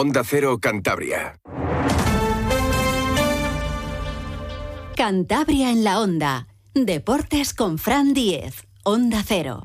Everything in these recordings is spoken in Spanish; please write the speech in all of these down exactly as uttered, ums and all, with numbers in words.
Onda Cero Cantabria. Cantabria en la Onda. Deportes con Fran Diez. Onda Cero.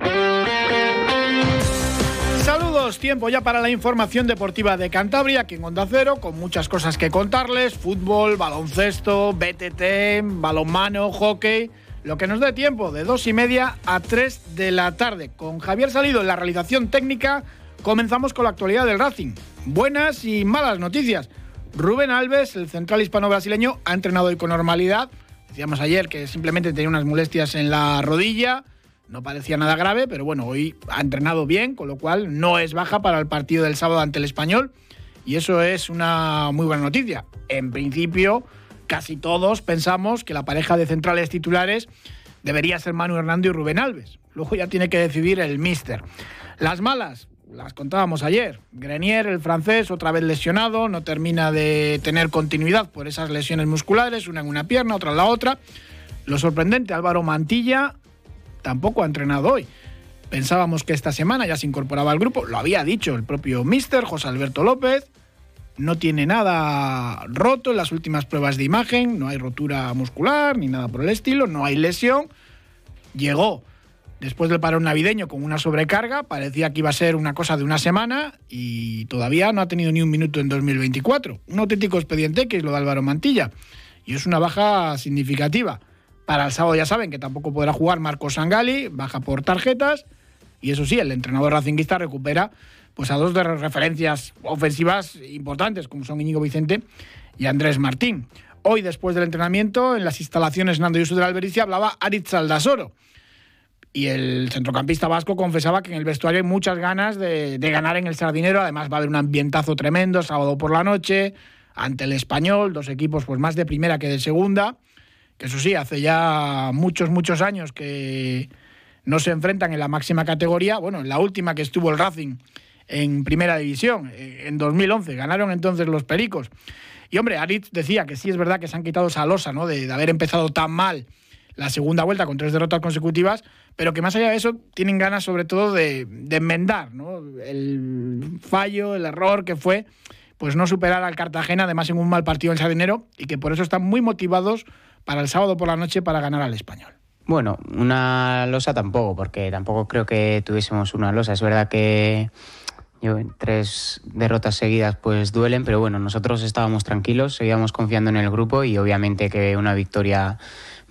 Saludos, tiempo ya para la información deportiva de Cantabria, aquí en Onda Cero, con muchas cosas que contarles: fútbol, baloncesto, B T T, balonmano, hockey. Lo que nos dé tiempo, de dos y media a tres de la tarde. Con Javier Salido en la realización técnica, comenzamos con la actualidad del Racing. Buenas y malas noticias. Rubén Alves, el central hispano-brasileño, ha entrenado hoy con normalidad. Decíamos ayer que simplemente tenía unas molestias en la rodilla. No parecía nada grave, pero bueno, hoy ha entrenado bien, con lo cual no es baja para el partido del sábado ante el Espanyol. Y eso es una muy buena noticia. En principio, casi todos pensamos que la pareja de centrales titulares debería ser Manu Hernando y Rubén Alves. Luego ya tiene que decidir el míster. Las malas, las contábamos ayer. Grenier, el francés, otra vez lesionado, no termina de tener continuidad por esas lesiones musculares, una en una pierna, otra en la otra. Lo sorprendente, Álvaro Mantilla tampoco ha entrenado hoy. Pensábamos que esta semana ya se incorporaba al grupo, lo había dicho el propio míster José Alberto López, no tiene nada roto en las últimas pruebas de imagen, no hay rotura muscular ni nada por el estilo, no hay lesión. Llegó después del parón navideño con una sobrecarga, parecía que iba a ser una cosa de una semana y todavía no ha tenido ni un minuto en dos mil veinticuatro. Un auténtico expediente que es lo de Álvaro Mantilla, y es una baja significativa. Para el sábado ya saben que tampoco podrá jugar Marcos Sangalli, baja por tarjetas, y eso sí, el entrenador racinguista recupera pues a dos de las referencias ofensivas importantes, como son Íñigo Vicente y Andrés Martín. Hoy, después del entrenamiento, en las instalaciones Nando Yusuf de la Albericia, hablaba Aritz Aldasoro, y el centrocampista vasco confesaba que en el vestuario hay muchas ganas de, de ganar en el Sardinero. Además va a haber un ambientazo tremendo sábado por la noche, ante el Espanyol, dos equipos pues más de primera que de segunda. Que eso sí, hace ya muchos, muchos años que no se enfrentan en la máxima categoría. Bueno, en la última que estuvo el Racing en Primera División, en dos mil once. Ganaron entonces los Pericos. Y, hombre, Aritz decía que sí es verdad que se han quitado esa losa, ¿no?, de, de haber empezado tan mal la segunda vuelta con tres derrotas consecutivas, pero que más allá de eso tienen ganas sobre todo de, de enmendar, ¿no?, el fallo, el error que fue pues no superar al Cartagena, además en un mal partido en Sardinero, y que por eso están muy motivados para el sábado por la noche para ganar al Espanyol. Bueno, una losa tampoco, porque tampoco creo que tuviésemos una losa. Es verdad que yo, tres derrotas seguidas pues duelen, pero bueno, nosotros estábamos tranquilos, seguíamos confiando en el grupo y obviamente que una victoria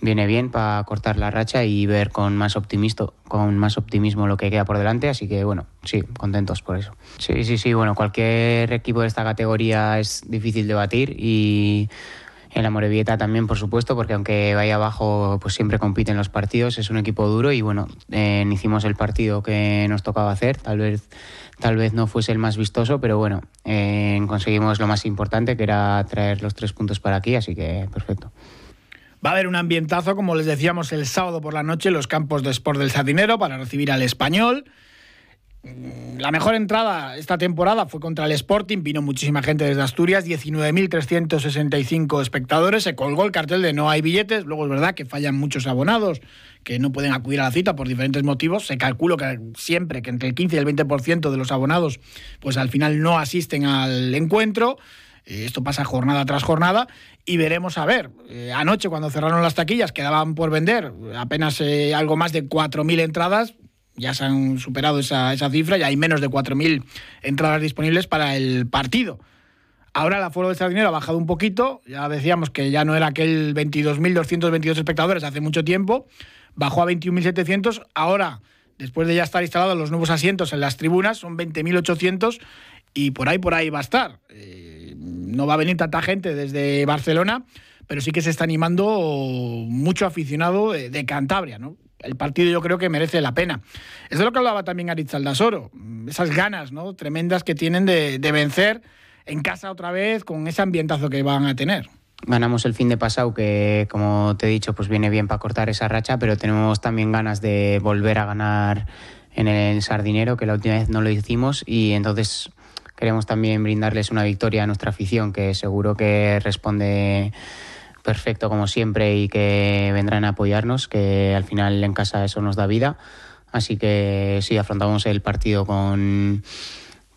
viene bien para cortar la racha y ver con más optimismo, con más optimismo lo que queda por delante, así que bueno, sí, contentos por eso. Sí, sí, sí, bueno, cualquier equipo de esta categoría es difícil de batir, y en la Morevieta también, por supuesto, porque aunque vaya abajo, pues siempre compiten los partidos, es un equipo duro y bueno, eh, hicimos el partido que nos tocaba hacer, tal vez, tal vez no fuese el más vistoso, pero bueno, eh, conseguimos lo más importante, que era traer los tres puntos para aquí, así que perfecto. Va a haber un ambientazo, como les decíamos, el sábado por la noche en los campos de Sport del Sardinero para recibir al Espanyol. La mejor entrada esta temporada fue contra el Sporting, vino muchísima gente desde Asturias, diecinueve mil trescientos sesenta y cinco espectadores, se colgó el cartel de no hay billetes. Luego es verdad que fallan muchos abonados que no pueden acudir a la cita por diferentes motivos. Se calculó que siempre que entre el quince y el veinte por ciento de los abonados pues al final no asisten al encuentro. Esto pasa jornada tras jornada y veremos a ver. Eh, anoche, cuando cerraron las taquillas, quedaban por vender apenas eh, algo más de cuatro mil entradas. Ya se han superado esa, esa cifra, ya hay menos de cuatro mil entradas disponibles para el partido. Ahora el aforo de Sardinero ha bajado un poquito. Ya decíamos que ya no era aquel veintidós mil doscientos veintidós espectadores hace mucho tiempo. Bajó a veintiún mil setecientos. Ahora, después de ya estar instalados los nuevos asientos en las tribunas, son veinte mil ochocientos y por ahí, por ahí va a estar. Eh, No va a venir tanta gente desde Barcelona, pero sí que se está animando mucho aficionado de, de Cantabria, ¿no? El partido yo creo que merece la pena. Es de lo que hablaba también Aritz Aldasoro, esas ganas, ¿no?, tremendas que tienen de, de vencer en casa otra vez con ese ambientazo que van a tener. Ganamos el fin de pasado, que como te he dicho, pues viene bien para cortar esa racha, pero tenemos también ganas de volver a ganar en el Sardinero, que la última vez no lo hicimos, y entonces queremos también brindarles una victoria a nuestra afición, que seguro que responde perfecto como siempre y que vendrán a apoyarnos, que al final en casa eso nos da vida. Así que sí, afrontamos el partido con,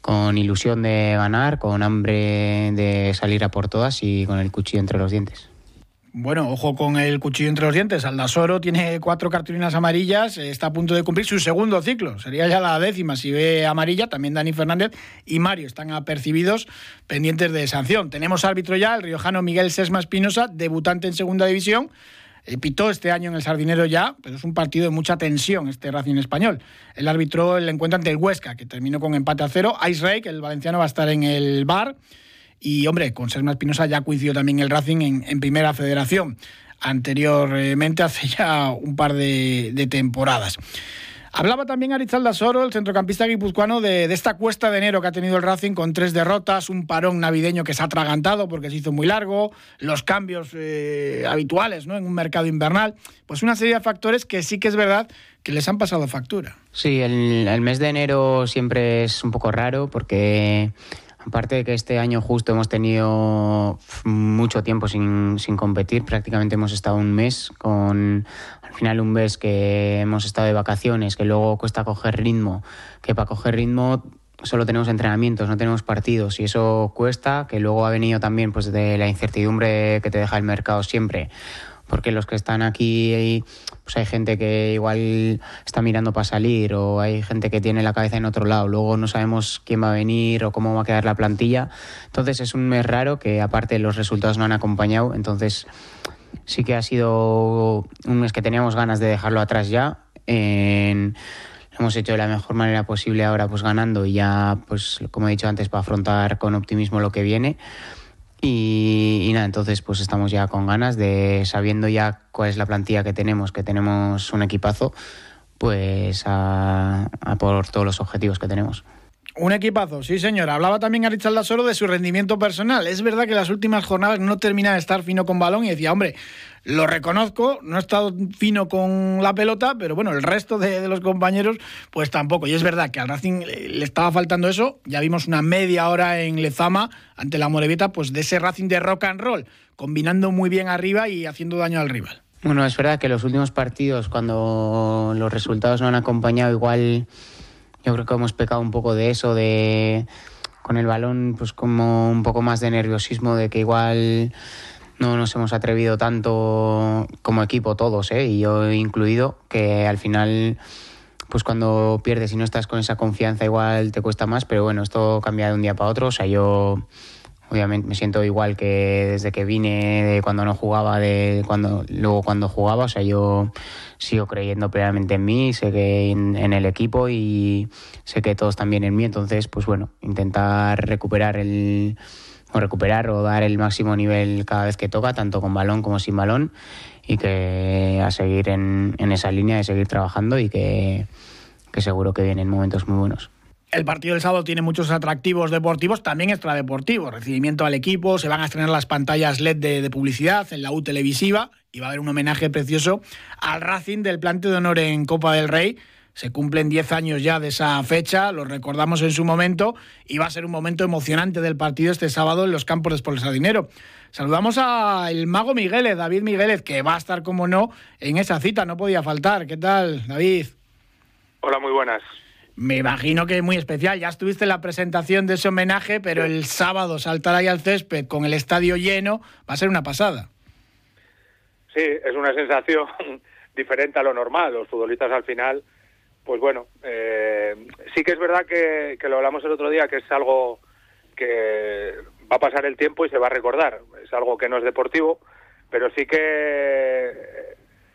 con ilusión de ganar, con hambre de salir a por todas y con el cuchillo entre los dientes. Bueno, ojo con el cuchillo entre los dientes. Aldasoro tiene cuatro cartulinas amarillas, está a punto de cumplir su segundo ciclo. Sería ya la décima si ve amarilla. También Dani Fernández y Mario están apercibidos, pendientes de sanción. Tenemos árbitro ya, el riojano Miguel Sesma Espinosa, debutante en segunda división. Pitó este año en el Sardinero ya, pero es un partido de mucha tensión este Racing Español. El árbitro el encuentro ante el Huesca, que terminó con empate a cero. Ice Rake, el valenciano, va a estar en el V A R. Y, hombre, con Sesma Espinosa ya coincidió también el Racing en, en Primera Federación, anteriormente hace ya un par de, de temporadas. Hablaba también Aritz Aldasoro, el centrocampista guipuzcoano, de, de esta cuesta de enero que ha tenido el Racing con tres derrotas, un parón navideño que se ha atragantado porque se hizo muy largo, los cambios eh, habituales, ¿no?, en un mercado invernal. Pues una serie de factores que sí que es verdad que les han pasado factura. Sí, el, el mes de enero siempre es un poco raro porque... Aparte de que este año justo hemos tenido mucho tiempo sin, sin competir, prácticamente hemos estado un mes, con al final un mes que hemos estado de vacaciones, que luego cuesta coger ritmo, que para coger ritmo solo tenemos entrenamientos, no tenemos partidos y eso cuesta, que luego ha venido también pues de la incertidumbre que te deja el mercado siempre. Porque los que están aquí, pues hay gente que igual está mirando para salir o hay gente que tiene la cabeza en otro lado. Luego no sabemos quién va a venir o cómo va a quedar la plantilla. Entonces es un mes raro que aparte los resultados no han acompañado. Entonces sí que ha sido un mes que teníamos ganas de dejarlo atrás ya. En... Lo hemos hecho de la mejor manera posible ahora, pues ganando y ya, pues como he dicho antes, para afrontar con optimismo lo que viene. Y, y nada, entonces pues estamos ya con ganas de, sabiendo ya cuál es la plantilla que tenemos, que tenemos un equipazo, pues a, a por todos los objetivos que tenemos. Un equipazo, sí señora. Hablaba también Aritz Aldasoro de su rendimiento personal. Es verdad que las últimas jornadas no termina de estar fino con balón y decía, hombre, lo reconozco, no he estado fino con la pelota, pero bueno, el resto de, de los compañeros pues tampoco. Y es verdad que al Racing le estaba faltando eso. Ya vimos una media hora en Lezama ante la Morevieta pues de ese Racing de rock and roll, combinando muy bien arriba y haciendo daño al rival. Bueno, es verdad que los últimos partidos, cuando los resultados no han acompañado, igual... Yo creo que hemos pecado un poco de eso, de con el balón, pues como un poco más de nerviosismo, de que igual no nos hemos atrevido tanto como equipo todos, ¿eh? Y yo incluido, que al final, pues cuando pierdes y no estás con esa confianza, igual te cuesta más, pero bueno, esto cambia de un día para otro. O sea, yo obviamente me siento igual que desde que vine, de cuando no jugaba, de cuando luego cuando jugaba. O sea, yo... sigo creyendo plenamente en mí, sé que en, en el equipo y sé que todos también en mí. Entonces, pues bueno, intentar recuperar el o recuperar o dar el máximo nivel cada vez que toca, tanto con balón como sin balón, y que a seguir en, en esa línea, de seguir trabajando y que, que seguro que vienen momentos muy buenos. El partido del sábado tiene muchos atractivos deportivos, también extradeportivos. Recibimiento al equipo, se van a estrenar las pantallas L E D de, de publicidad en la U televisiva y va a haber un homenaje precioso al Racing del planteo de honor en Copa del Rey. Se cumplen diez años ya de esa fecha, lo recordamos en su momento y va a ser un momento emocionante del partido este sábado en los campos de Sport Sardinero. Saludamos al mago Migueles, David Migueles, que va a estar, como no, en esa cita, no podía faltar. ¿Qué tal, David? Hola, muy buenas. Me imagino que es muy especial. Ya estuviste en la presentación de ese homenaje, pero el sábado saltar ahí al césped con el estadio lleno va a ser una pasada. Sí, es una sensación diferente a lo normal. Los futbolistas al final, pues bueno, eh, sí que es verdad que, que lo hablamos el otro día, que es algo que va a pasar el tiempo y se va a recordar. Es algo que no es deportivo, pero sí que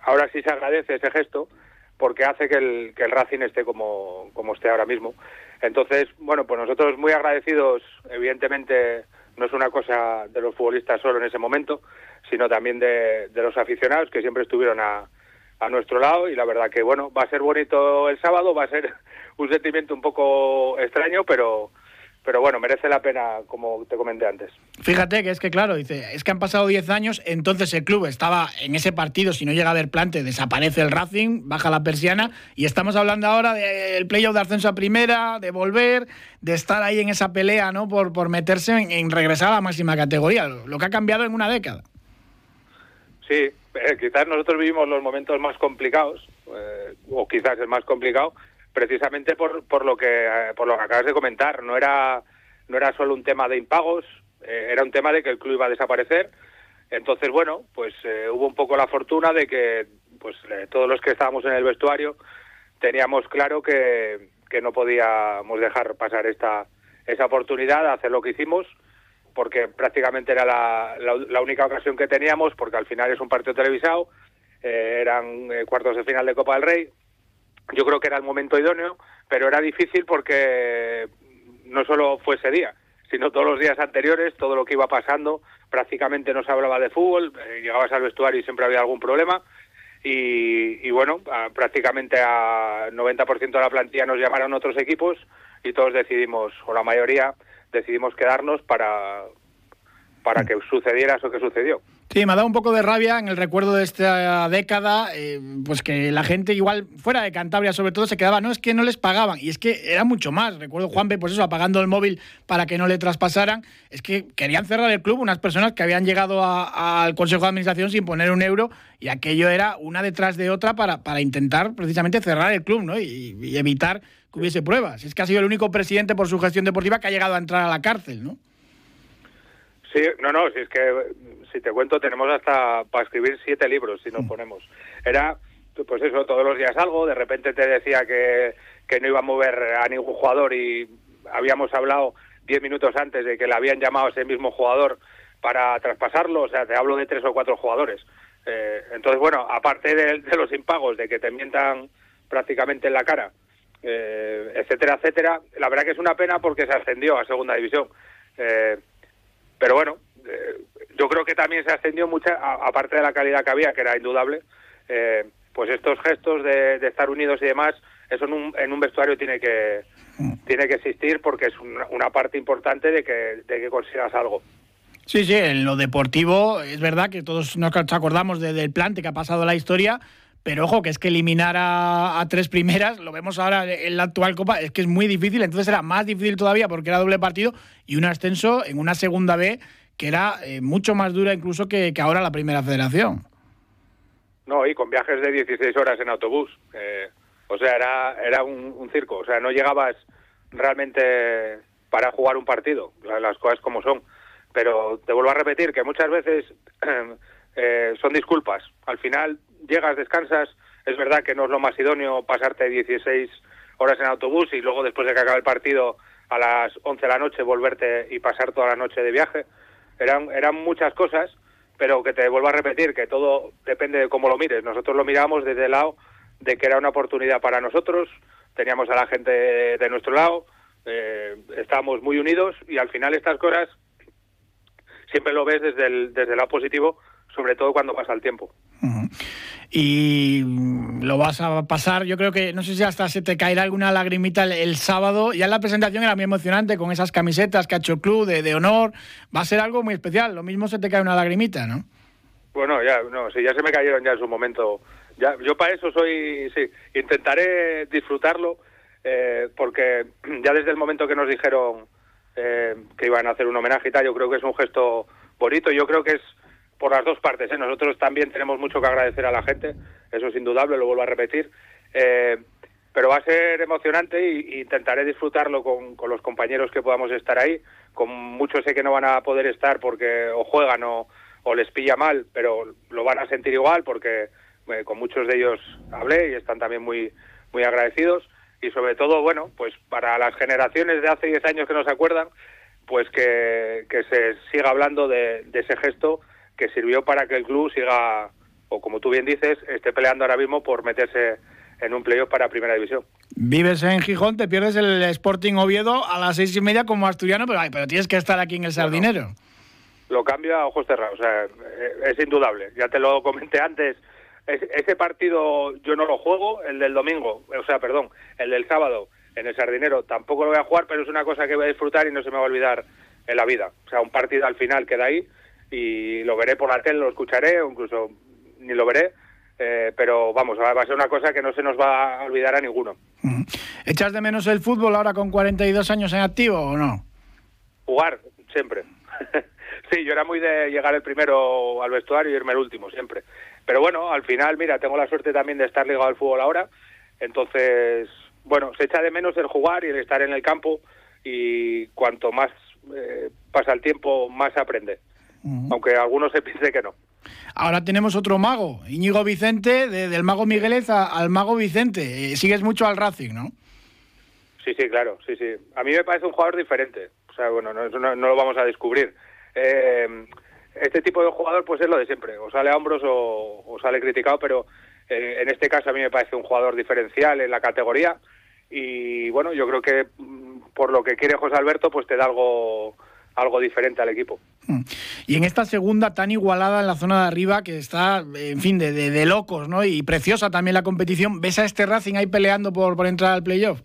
ahora sí se agradece ese gesto, porque hace que el, que el Racing esté como, como esté ahora mismo. Entonces, bueno, pues nosotros muy agradecidos. Evidentemente no es una cosa de los futbolistas solo en ese momento, sino también de, de los aficionados que siempre estuvieron a, a nuestro lado, y la verdad que, bueno, va a ser bonito el sábado, va a ser un sentimiento un poco extraño, pero... Pero bueno, merece la pena, como te comenté antes. Fíjate que es que, claro, dice, es que han pasado diez años, entonces el club estaba en ese partido, si no llega a haber plante, desaparece el Racing, baja la persiana, y estamos hablando ahora del playoff de ascenso a primera, de volver, de estar ahí en esa pelea, ¿no?, por, por meterse en, en regresar a la máxima categoría, lo que ha cambiado en una década. Sí, eh, quizás nosotros vivimos los momentos más complicados, eh, o quizás el más complicado, precisamente por, por lo que por lo que acabas de comentar. No era no era solo un tema de impagos, eh, era un tema de que el club iba a desaparecer. Entonces, bueno, pues eh, hubo un poco la fortuna de que pues eh, todos los que estábamos en el vestuario teníamos claro que, que no podíamos dejar pasar esta esa oportunidad de hacer lo que hicimos, porque prácticamente era la, la, la única ocasión que teníamos, porque al final es un partido televisado, eh, eran eh, cuartos de final de Copa del Rey. Yo creo que era el momento idóneo, pero era difícil porque no solo fue ese día, sino todos los días anteriores, todo lo que iba pasando, prácticamente no se hablaba de fútbol, eh, llegabas al vestuario y siempre había algún problema, y, y bueno, a, prácticamente al noventa por ciento de la plantilla nos llamaron otros equipos, y todos decidimos, o la mayoría, decidimos quedarnos para, para que sucediera eso que sucedió. Sí, me ha dado un poco de rabia en el recuerdo de esta década, eh, pues que la gente igual, fuera de Cantabria sobre todo, se quedaba, no, es que no les pagaban, y es que era mucho más. Recuerdo Juanpe, pues eso, apagando el móvil para que no le traspasaran. Es que querían cerrar el club unas personas que habían llegado a, a, al Consejo de Administración sin poner un euro, y aquello era una detrás de otra para, para intentar precisamente cerrar el club, ¿no? Y, y evitar que hubiese pruebas. Es que ha sido el único presidente por su gestión deportiva que ha llegado a entrar a la cárcel, ¿no? Sí, no, no, si es que, si te cuento, tenemos hasta para escribir siete libros, si nos ponemos. Era, pues eso, todos los días algo, de repente te decía que, que no iba a mover a ningún jugador y habíamos hablado diez minutos antes de que le habían llamado a ese mismo jugador para traspasarlo, o sea, te hablo de tres o cuatro jugadores. Eh, entonces, bueno, aparte de, de los impagos, de que te mientan prácticamente en la cara, eh, etcétera, etcétera, la verdad que es una pena porque se ascendió a segunda división. Eh... Pero bueno, eh, yo creo que también se ascendió mucha, a, aparte de la calidad que había, que era indudable, eh, pues estos gestos de, de estar unidos y demás, eso en un, en un vestuario tiene que tiene que existir, porque es una, una parte importante de que, de que consigas algo. Sí, sí, en lo deportivo es verdad que todos nos acordamos de, del plante que ha pasado la historia, pero ojo, que es que eliminar a, a tres primeras, lo vemos ahora en la actual Copa, es que es muy difícil, entonces era más difícil todavía porque era doble partido y un ascenso en una segunda B que era eh, mucho más dura incluso que, que ahora la Primera Federación. No, y con viajes de dieciséis horas en autobús, eh, o sea, era, era un, un circo, o sea, no llegabas realmente para jugar un partido, las cosas como son, pero te vuelvo a repetir que muchas veces eh, son disculpas, al final... Llegas, descansas, es verdad que no es lo más idóneo pasarte dieciséis horas en autobús y luego después de que acabe el partido a las once de la noche volverte y pasar toda la noche de viaje. Eran eran muchas cosas, pero que te vuelvo a repetir que todo depende de cómo lo mires. Nosotros lo mirábamos desde el lado de que era una oportunidad para nosotros, teníamos a la gente de, de nuestro lado, eh, estábamos muy unidos y al final estas cosas siempre lo ves desde el, desde el lado positivo, sobre todo cuando pasa el tiempo. Uh-huh. Y lo vas a pasar, yo creo que, no sé si hasta se te caerá alguna lagrimita el, el sábado. Ya la presentación era muy emocionante con esas camisetas que ha hecho el club de, de honor. Va a ser algo muy especial, lo mismo se te cae una lagrimita, ¿no? Bueno, ya no, si ya se me cayeron ya en su momento. Ya, yo para eso soy, sí, intentaré disfrutarlo, eh, porque ya desde el momento que nos dijeron eh, que iban a hacer un homenaje y tal, yo creo que es un gesto bonito, yo creo que es por las dos partes, ¿eh? Nosotros también tenemos mucho que agradecer a la gente, eso es indudable, lo vuelvo a repetir, eh, pero va a ser emocionante y, y intentaré disfrutarlo con, con los compañeros que podamos estar ahí, con muchos sé que no van a poder estar porque o juegan o, o les pilla mal, pero lo van a sentir igual porque eh, con muchos de ellos hablé y están también muy, muy agradecidos y sobre todo, bueno, pues para las generaciones de hace diez años que nos acuerdan, pues que, que se siga hablando de, de ese gesto que sirvió para que el club siga, o como tú bien dices, esté peleando ahora mismo por meterse en un playoff para Primera División. Vives en Gijón, te pierdes el Sporting Oviedo a las seis y media como asturiano, pero, ay, pero tienes que estar aquí en el Sardinero. Bueno, lo cambio a ojos cerrados, o sea, es indudable. Ya te lo comenté antes, es, ese partido yo no lo juego, el del domingo, o sea, perdón, el del sábado en el Sardinero tampoco lo voy a jugar, pero es una cosa que voy a disfrutar y no se me va a olvidar en la vida. O sea, un partido al final queda ahí, y lo veré por la tele, lo escucharé o incluso ni lo veré, eh, pero vamos, va a ser una cosa que no se nos va a olvidar a ninguno. ¿Echas de menos el fútbol ahora con cuarenta y dos años en activo o no? Jugar, siempre. Sí, yo era muy de llegar el primero al vestuario y irme el último, siempre. Pero bueno, al final, mira, tengo la suerte también de estar ligado al fútbol ahora, entonces bueno, se echa de menos el jugar y el estar en el campo, y cuanto más eh, pasa el tiempo, más se aprende. Uh-huh. Aunque algunos se piense que no. Ahora tenemos otro mago, Íñigo Vicente, de, del mago Migueles a, al mago Vicente. Eh, sigues mucho al Racing, ¿no? Sí, sí, claro, sí, sí. A mí me parece un jugador diferente. O sea, bueno, no, no, no lo vamos a descubrir. Eh, este tipo de jugador, pues es lo de siempre. O sale a hombros o, o sale criticado, pero eh, en este caso a mí me parece un jugador diferencial en la categoría. Y bueno, yo creo que por lo que quiere José Alberto, pues te da algo... algo diferente al equipo. Y en esta segunda tan igualada en la zona de arriba, que está, en fin, de, de, de locos, ¿no? Y preciosa también la competición. ¿Ves a este Racing ahí peleando por, por entrar al playoff?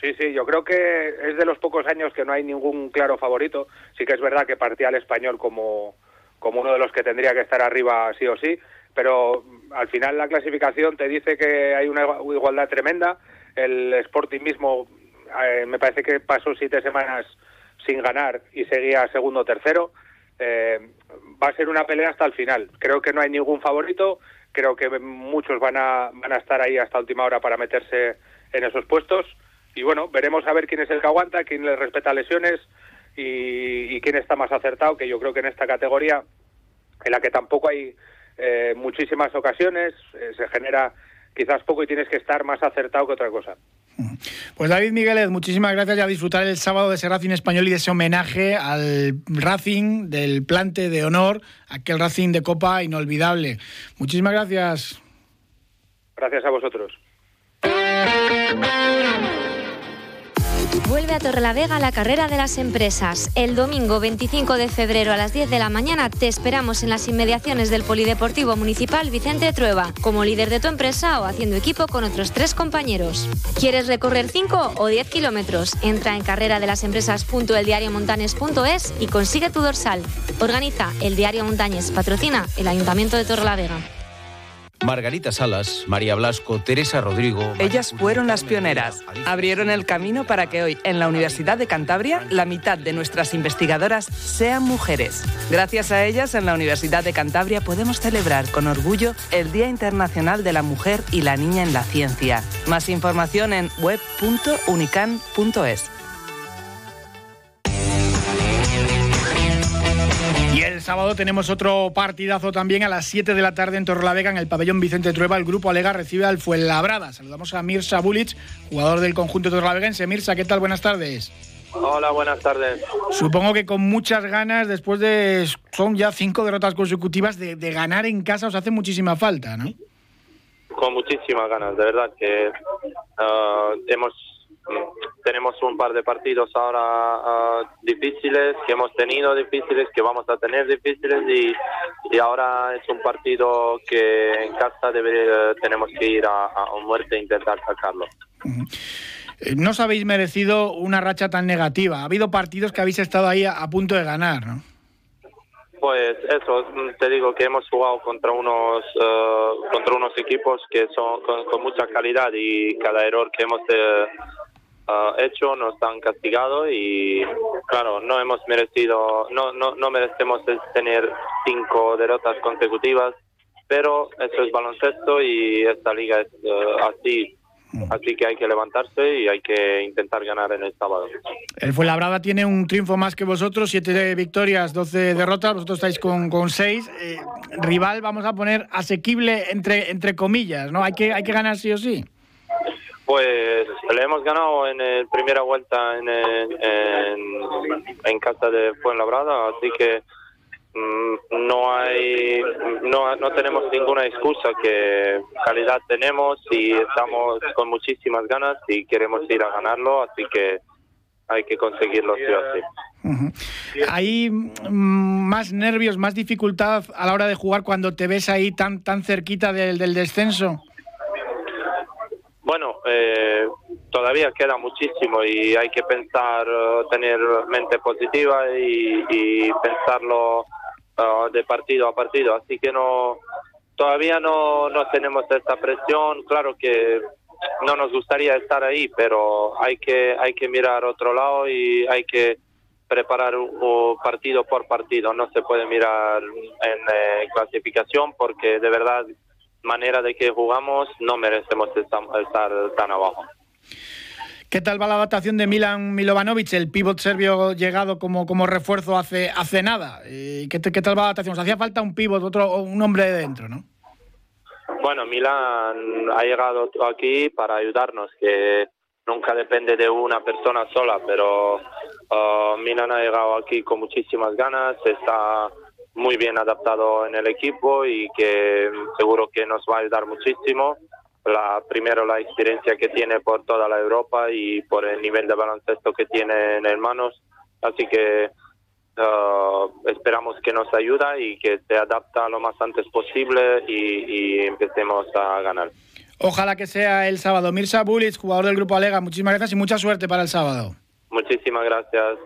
Sí, sí, yo creo que es de los pocos años que no hay ningún claro favorito. Sí que es verdad que partía el Espanyol como, como uno de los que tendría que estar arriba sí o sí, pero al final la clasificación te dice que hay una igualdad tremenda. El Sporting mismo eh, me parece que pasó siete semanas sin ganar y seguía segundo o tercero. Eh, va a ser una pelea hasta el final. Creo que no hay ningún favorito, creo que muchos van a van a estar ahí hasta última hora para meterse en esos puestos, y bueno, veremos a ver quién es el que aguanta, quién le respeta lesiones y, y quién está más acertado, que yo creo que en esta categoría, en la que tampoco hay eh, muchísimas ocasiones, eh, se genera quizás poco y tienes que estar más acertado que otra cosa. Pues David Migueles, muchísimas gracias, y a disfrutar el sábado de ese Racing Espanyol y de ese homenaje al Racing del plante de honor, aquel Racing de Copa inolvidable. Muchísimas gracias. Gracias a vosotros. Vuelve a Torrelavega la carrera de las empresas. El domingo veinticinco de febrero a las diez de la mañana te esperamos en las inmediaciones del Polideportivo Municipal Vicente Trueba, como líder de tu empresa o haciendo equipo con otros tres compañeros. ¿Quieres recorrer cinco o diez kilómetros? Entra en carrera de las empresas punto el diario montañes punto es y consigue tu dorsal. Organiza El Diario Montañes, patrocina el Ayuntamiento de Torrelavega. Margarita Salas, María Blasco, Teresa Rodrigo... Ellas fueron las pioneras. Abrieron el camino para que hoy, en la Universidad de Cantabria, la mitad de nuestras investigadoras sean mujeres. Gracias a ellas, en la Universidad de Cantabria podemos celebrar con orgullo el Día Internacional de la Mujer y la Niña en la Ciencia. Más información en web punto unican punto es. Sábado tenemos otro partidazo también a las siete de la tarde en Torrelavega, en el pabellón Vicente Trueba. El Grupo Alega recibe al Fuenlabrada. Saludamos a Mirza Bulić, jugador del conjunto torrelavegense. Mirza, ¿qué tal? Buenas tardes. Hola, buenas tardes. Supongo que con muchas ganas, después de... son ya cinco derrotas consecutivas, de, de ganar en casa os hace muchísima falta, ¿no? Con muchísimas ganas, de verdad, que uh, hemos... tenemos un par de partidos ahora uh, difíciles, que hemos tenido difíciles, que vamos a tener difíciles, y, y ahora es un partido que en casa debe, uh, tenemos que ir a, a muerte e intentar sacarlo. Uh-huh. No os habéis merecido una racha tan negativa. Ha habido partidos que habéis estado ahí a, a punto de ganar, ¿no? Pues eso, te digo que hemos jugado contra unos uh, contra unos equipos que son con, con mucha calidad, y cada error que hemos eh, uh, hecho nos han castigado, y claro, no hemos merecido, no no no merecemos tener cinco derrotas consecutivas, pero eso es baloncesto y esta liga es uh, así. Así que hay que levantarse y hay que intentar ganar en el sábado. El Fuenlabrada tiene un triunfo más que vosotros, siete victorias, doce derrotas, vosotros estáis con, con seis. Eh, rival, vamos a poner asequible entre entre comillas, ¿no? Hay que hay que ganar sí o sí. Pues le hemos ganado en eh, primera vuelta en, en, en casa de Fuenlabrada, así que no hay no, no tenemos ninguna excusa, que calidad tenemos y estamos con muchísimas ganas y queremos ir a ganarlo, así que hay que conseguirlo sí o sí. Uh-huh. ¿Hay más nervios, más dificultad a la hora de jugar cuando te ves ahí tan tan cerquita del, del descenso? Bueno, eh, todavía queda muchísimo y hay que pensar, uh, tener mente positiva y, y pensarlo Uh, de partido a partido, así que no todavía no, no tenemos esta presión. Claro que no nos gustaría estar ahí, pero hay que hay que mirar otro lado y hay que preparar un, un partido por partido. No se puede mirar en eh, clasificación, porque de verdad, manera de que jugamos, no merecemos estar, estar tan abajo. ¿Qué tal va la adaptación de Milan Milovanovic, el pívot serbio llegado como, como refuerzo hace, hace nada? ¿Qué, ¿Qué tal va la adaptación? O sea, hacía falta un pívot, otro, un hombre de dentro, ¿no? Bueno, Milan ha llegado aquí para ayudarnos, que nunca depende de una persona sola, pero uh, Milan ha llegado aquí con muchísimas ganas, está muy bien adaptado en el equipo y que seguro que nos va a ayudar muchísimo. La, primero la experiencia que tiene por toda la Europa y por el nivel de baloncesto que tiene en manos, así que uh, esperamos que nos ayuda y que se adapta lo más antes posible y, y empecemos a ganar. Ojalá que sea el sábado. Mirza Bulić, jugador del Grupo Alega, muchísimas gracias y mucha suerte para el sábado. Muchísimas gracias.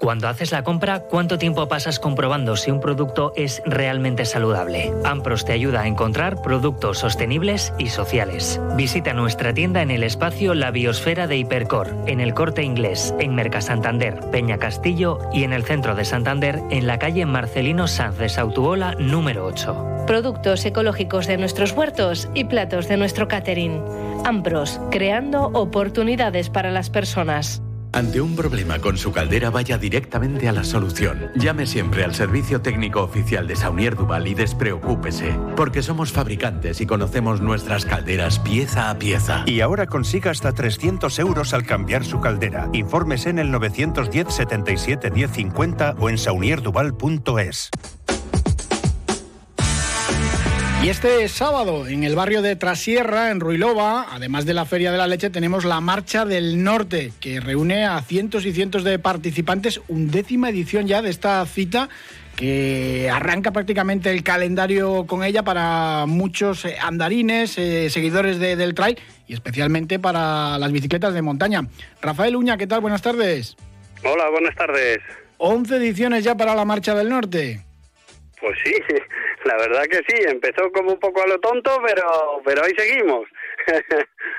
Cuando haces la compra, ¿cuánto tiempo pasas comprobando si un producto es realmente saludable? Amprós te ayuda a encontrar productos sostenibles y sociales. Visita nuestra tienda en el espacio La Biosfera de Hipercor, en el Corte Inglés, en Merca Santander, Peña Castillo y en el centro de Santander, en la calle Marcelino Sanz de Sautuola, número ocho. Productos ecológicos de nuestros huertos y platos de nuestro catering. Amprós, creando oportunidades para las personas. Ante un problema con su caldera, vaya directamente a la solución. Llame siempre al servicio técnico oficial de Saunier Duval y despreocúpese, porque somos fabricantes y conocemos nuestras calderas pieza a pieza. Y ahora consiga hasta trescientos euros al cambiar su caldera. Infórmese en el nueve uno cero, siete siete uno cero cinco cero o en saunierduval punto es. Y este sábado, en el barrio de Trasierra, en Ruilova, además de la Feria de la Leche, tenemos la Marcha del Norte, que reúne a cientos y cientos de participantes, undécima edición ya de esta cita, que arranca prácticamente el calendario con ella para muchos andarines, eh, seguidores de, del trail, y especialmente para las bicicletas de montaña. Rafael Uña, ¿qué tal? Buenas tardes. Hola, buenas tardes. once ediciones ya para la Marcha del Norte. Pues sí, la verdad que sí, empezó como un poco a lo tonto, pero, pero ahí seguimos.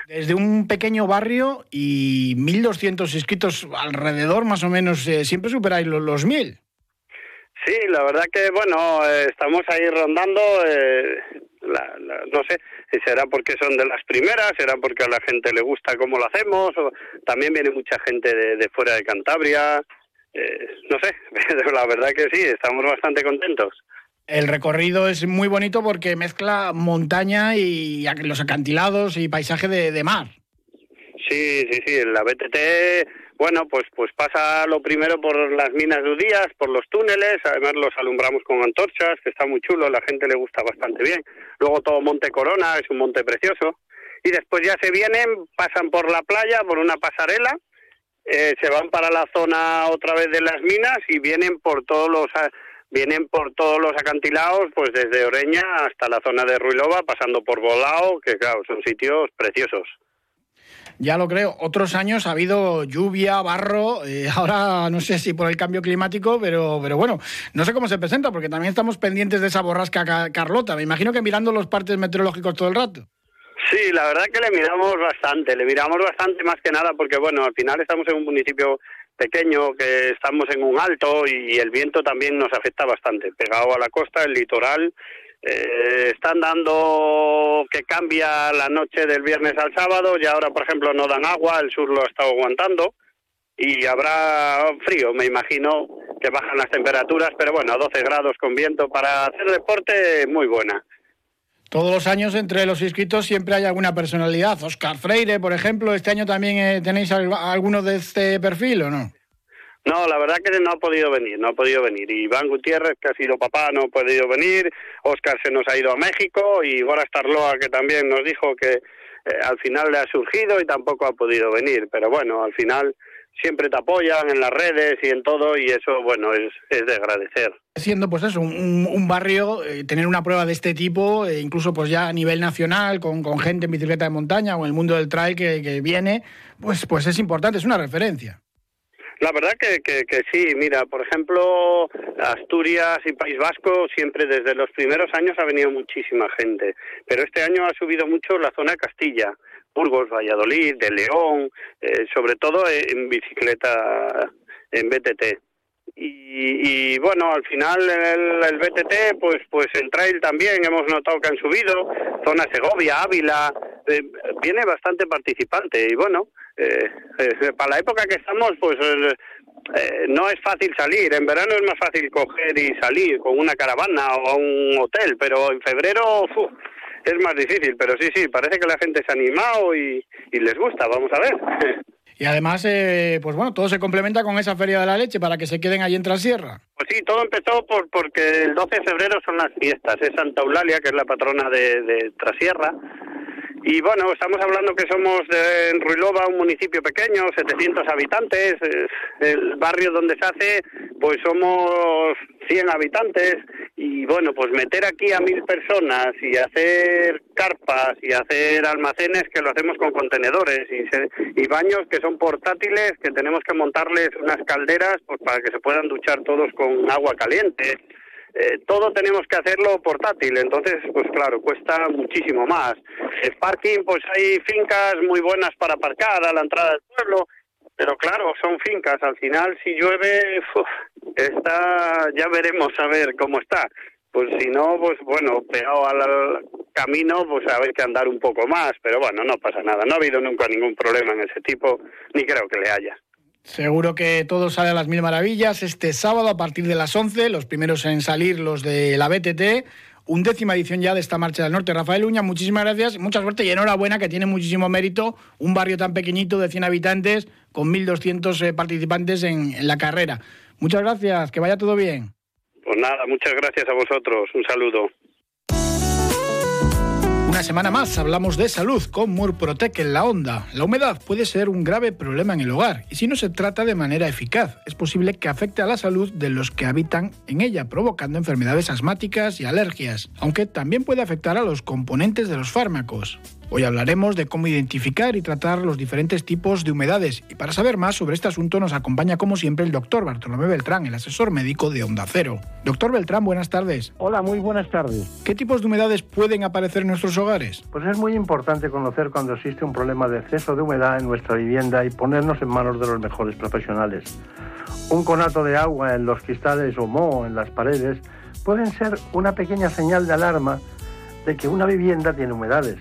Desde un pequeño barrio y mil doscientos inscritos alrededor, más o menos, eh, siempre superáis los, los mil. Sí, la verdad que, bueno, eh, estamos ahí rondando, eh, la, la, no sé, será porque son de las primeras, será porque a la gente le gusta cómo lo hacemos, o, también viene mucha gente de, de fuera de Cantabria, eh, no sé, pero la verdad que sí, estamos bastante contentos. El recorrido es muy bonito porque mezcla montaña y los acantilados y paisaje de, de mar. Sí, sí, sí. En la B T T, bueno, pues pues pasa lo primero por las minas de Udías, por los túneles. Además los alumbramos con antorchas, que está muy chulo, la gente le gusta bastante bien. Luego todo Monte Corona, es un monte precioso. Y después ya se vienen, pasan por la playa, por una pasarela. Eh, se van para la zona otra vez de las minas y vienen por todos los... Vienen por todos los acantilados, pues desde Oreña hasta la zona de Ruilova, pasando por Bolao, que claro, son sitios preciosos. Ya lo creo. Otros años ha habido lluvia, barro, eh, ahora no sé si por el cambio climático, pero, pero bueno, no sé cómo se presenta, porque también estamos pendientes de esa borrasca Carlota. Me imagino que mirando los partes meteorológicos todo el rato. Sí, la verdad que le miramos bastante, le miramos bastante más que nada, porque bueno, al final estamos en un municipio pequeño, que estamos en un alto y el viento también nos afecta bastante. Pegado a la costa, el litoral, eh, están dando que cambia la noche del viernes al sábado y ahora, por ejemplo, no dan agua, el sur lo ha estado aguantando y habrá frío, me imagino, que bajan las temperaturas, pero bueno, a doce grados con viento para hacer deporte, muy buena. Todos los años entre los inscritos siempre hay alguna personalidad. Óscar Freire, por ejemplo, ¿este año también eh, tenéis alguno de este perfil o no? No, la verdad que no ha podido venir, no ha podido venir. Iván Gutiérrez, que ha sido papá, no ha podido venir. Óscar se nos ha ido a México y Gora Starloa, que también nos dijo que eh, al final le ha surgido y tampoco ha podido venir. Pero bueno, al final siempre te apoyan en las redes y en todo y eso, bueno, es, es de agradecer. Siendo pues eso, un, un barrio, eh, tener una prueba de este tipo, eh, incluso pues ya a nivel nacional, con, con gente en bicicleta de montaña o en el mundo del trail que, que viene, pues, pues es importante, es una referencia. La verdad que, que, que sí, mira, por ejemplo, Asturias y País Vasco siempre desde los primeros años ha venido muchísima gente, pero este año ha subido mucho la zona de Castilla, Burgos, Valladolid, de León, eh, sobre todo en bicicleta, en B T T. Y, y bueno, al final el, el B T T, pues pues en trail también hemos notado que han subido, zona Segovia, Ávila, eh, viene bastante participante y bueno, eh, eh, para la época que estamos, pues eh, eh, no es fácil salir. En verano es más fácil coger y salir con una caravana o a un hotel, pero en febrero uf, es más difícil. Pero sí, sí, parece que la gente se ha animado y, y les gusta, vamos a ver. Y además, eh, pues bueno, todo se complementa con esa Feria de la Leche para que se queden allí en Trasierra. Pues sí, todo empezó por porque el doce de febrero son las fiestas. Es Santa Eulalia, que es la patrona de, de Trasierra. Y bueno, estamos hablando que somos de, en Ruilova, un municipio pequeño, setecientos habitantes. El barrio donde se hace, pues somos cien habitantes. Y bueno, pues meter aquí a mil personas y hacer carpas y hacer almacenes que lo hacemos con contenedores y, se, y baños que son portátiles, que tenemos que montarles unas calderas pues para que se puedan duchar todos con agua caliente. Eh, todo tenemos que hacerlo portátil, entonces pues claro, cuesta muchísimo más. El parking, pues hay fincas muy buenas para aparcar a la entrada del pueblo, pero claro, son fincas, al final si llueve, uf, está, ya veremos a ver cómo está. Pues si no, pues bueno, pegado al, al camino, pues a ver, que andar un poco más, pero bueno, no pasa nada, no ha habido nunca ningún problema en ese tipo, ni creo que le haya. Seguro que todo sale a las mil maravillas. Este sábado a partir de las once, los primeros en salir, los de la B T T, undécima edición ya de esta Marcha del Norte. Rafael Uña, muchísimas gracias, mucha suerte y enhorabuena, que tiene muchísimo mérito un barrio tan pequeñito de cien habitantes con mil doscientos participantes en, en la carrera. Muchas gracias, que vaya todo bien. Pues nada, muchas gracias a vosotros, un saludo. Una semana más hablamos de salud con Murprotec en la Onda. La humedad puede ser un grave problema en el hogar y si no se trata de manera eficaz, es posible que afecte a la salud de los que habitan en ella, provocando enfermedades asmáticas y alergias, aunque también puede afectar a los componentes de los fármacos. Hoy hablaremos de cómo identificar y tratar los diferentes tipos de humedades y para saber más sobre este asunto nos acompaña como siempre el doctor Bartolomé Beltrán, el asesor médico de Onda Cero. Doctor Beltrán, buenas tardes. Hola, muy buenas tardes. ¿Qué tipos de humedades pueden aparecer en nuestros hogares? Pues es muy importante conocer cuando existe un problema de exceso de humedad en nuestra vivienda y ponernos en manos de los mejores profesionales. Un conato de agua en los cristales o moho en las paredes pueden ser una pequeña señal de alarma de que una vivienda tiene humedades.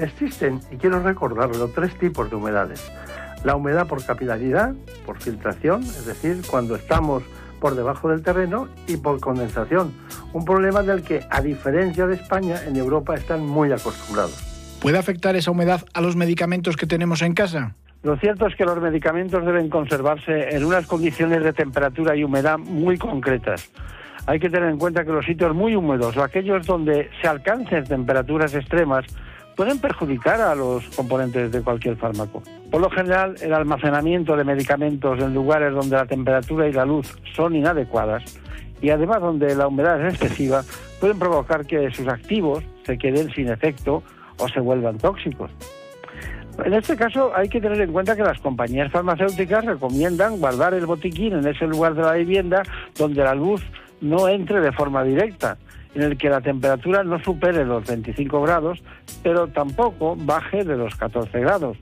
Existen, y quiero recordarlo, tres tipos de humedades. La humedad por capilaridad, por filtración, es decir, cuando estamos por debajo del terreno, y por condensación, un problema del que, a diferencia de España, en Europa están muy acostumbrados. ¿Puede afectar esa humedad a los medicamentos que tenemos en casa? Lo cierto es que los medicamentos deben conservarse en unas condiciones de temperatura y humedad muy concretas. Hay que tener en cuenta que los sitios muy húmedos o aquellos donde se alcancen temperaturas extremas pueden perjudicar a los componentes de cualquier fármaco. Por lo general, el almacenamiento de medicamentos en lugares donde la temperatura y la luz son inadecuadas y además donde la humedad es excesiva pueden provocar que sus activos se queden sin efecto o se vuelvan tóxicos. En este caso hay que tener en cuenta que las compañías farmacéuticas recomiendan guardar el botiquín en ese lugar de la vivienda donde la luz no entre de forma directa, en el que la temperatura no supere los veinticinco grados, pero tampoco baje de los catorce grados,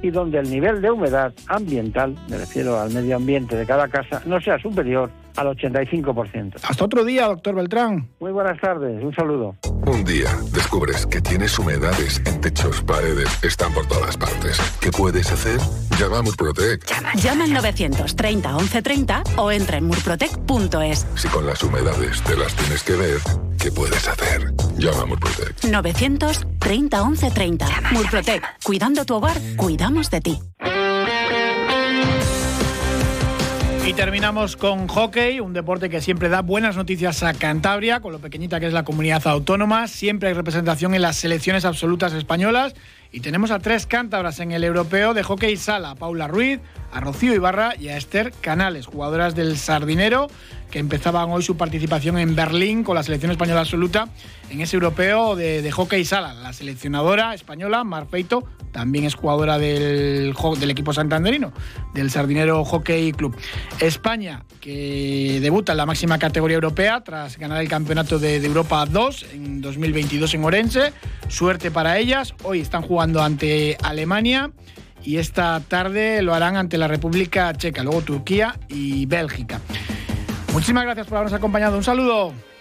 y donde el nivel de humedad ambiental, me refiero al medio ambiente de cada casa, no sea superior al ochenta y cinco por ciento. Hasta otro día, doctor Beltrán. Muy buenas tardes, un saludo. Un día descubres que tienes humedades en techos, paredes, están por todas partes. ¿Qué puedes hacer? Llama a Murprotec. Llama, llama al novecientos treinta once treinta o entra en murprotec punto es. Si con las humedades te las tienes que ver, ¿qué puedes hacer? Llama a Murprotec. novecientos treinta once treinta. Llama, Murprotec. Llama. Cuidando tu hogar, cuidamos de ti. Y terminamos con hockey, un deporte que siempre da buenas noticias a Cantabria, con lo pequeñita que es la comunidad autónoma. Siempre hay representación en las selecciones absolutas españolas. Y tenemos a tres cántabras en el europeo de hockey sala, a Paula Ruiz, a Rocío Ibarra y a Esther Canales, jugadoras del Sardinero, que empezaban hoy su participación en Berlín con la selección española absoluta en ese europeo de, de hockey sala. La seleccionadora española, Mar Feito, también es jugadora del, del equipo santanderino, del Sardinero Hockey Club. España, que debuta en la máxima categoría europea tras ganar el campeonato de, de Europa dos en dos mil veintidós en Orense. Suerte para ellas, hoy están jugando jugando ante Alemania y esta tarde lo harán ante la República Checa, luego Turquía y Bélgica. Muchísimas gracias por habernos acompañado. Un saludo.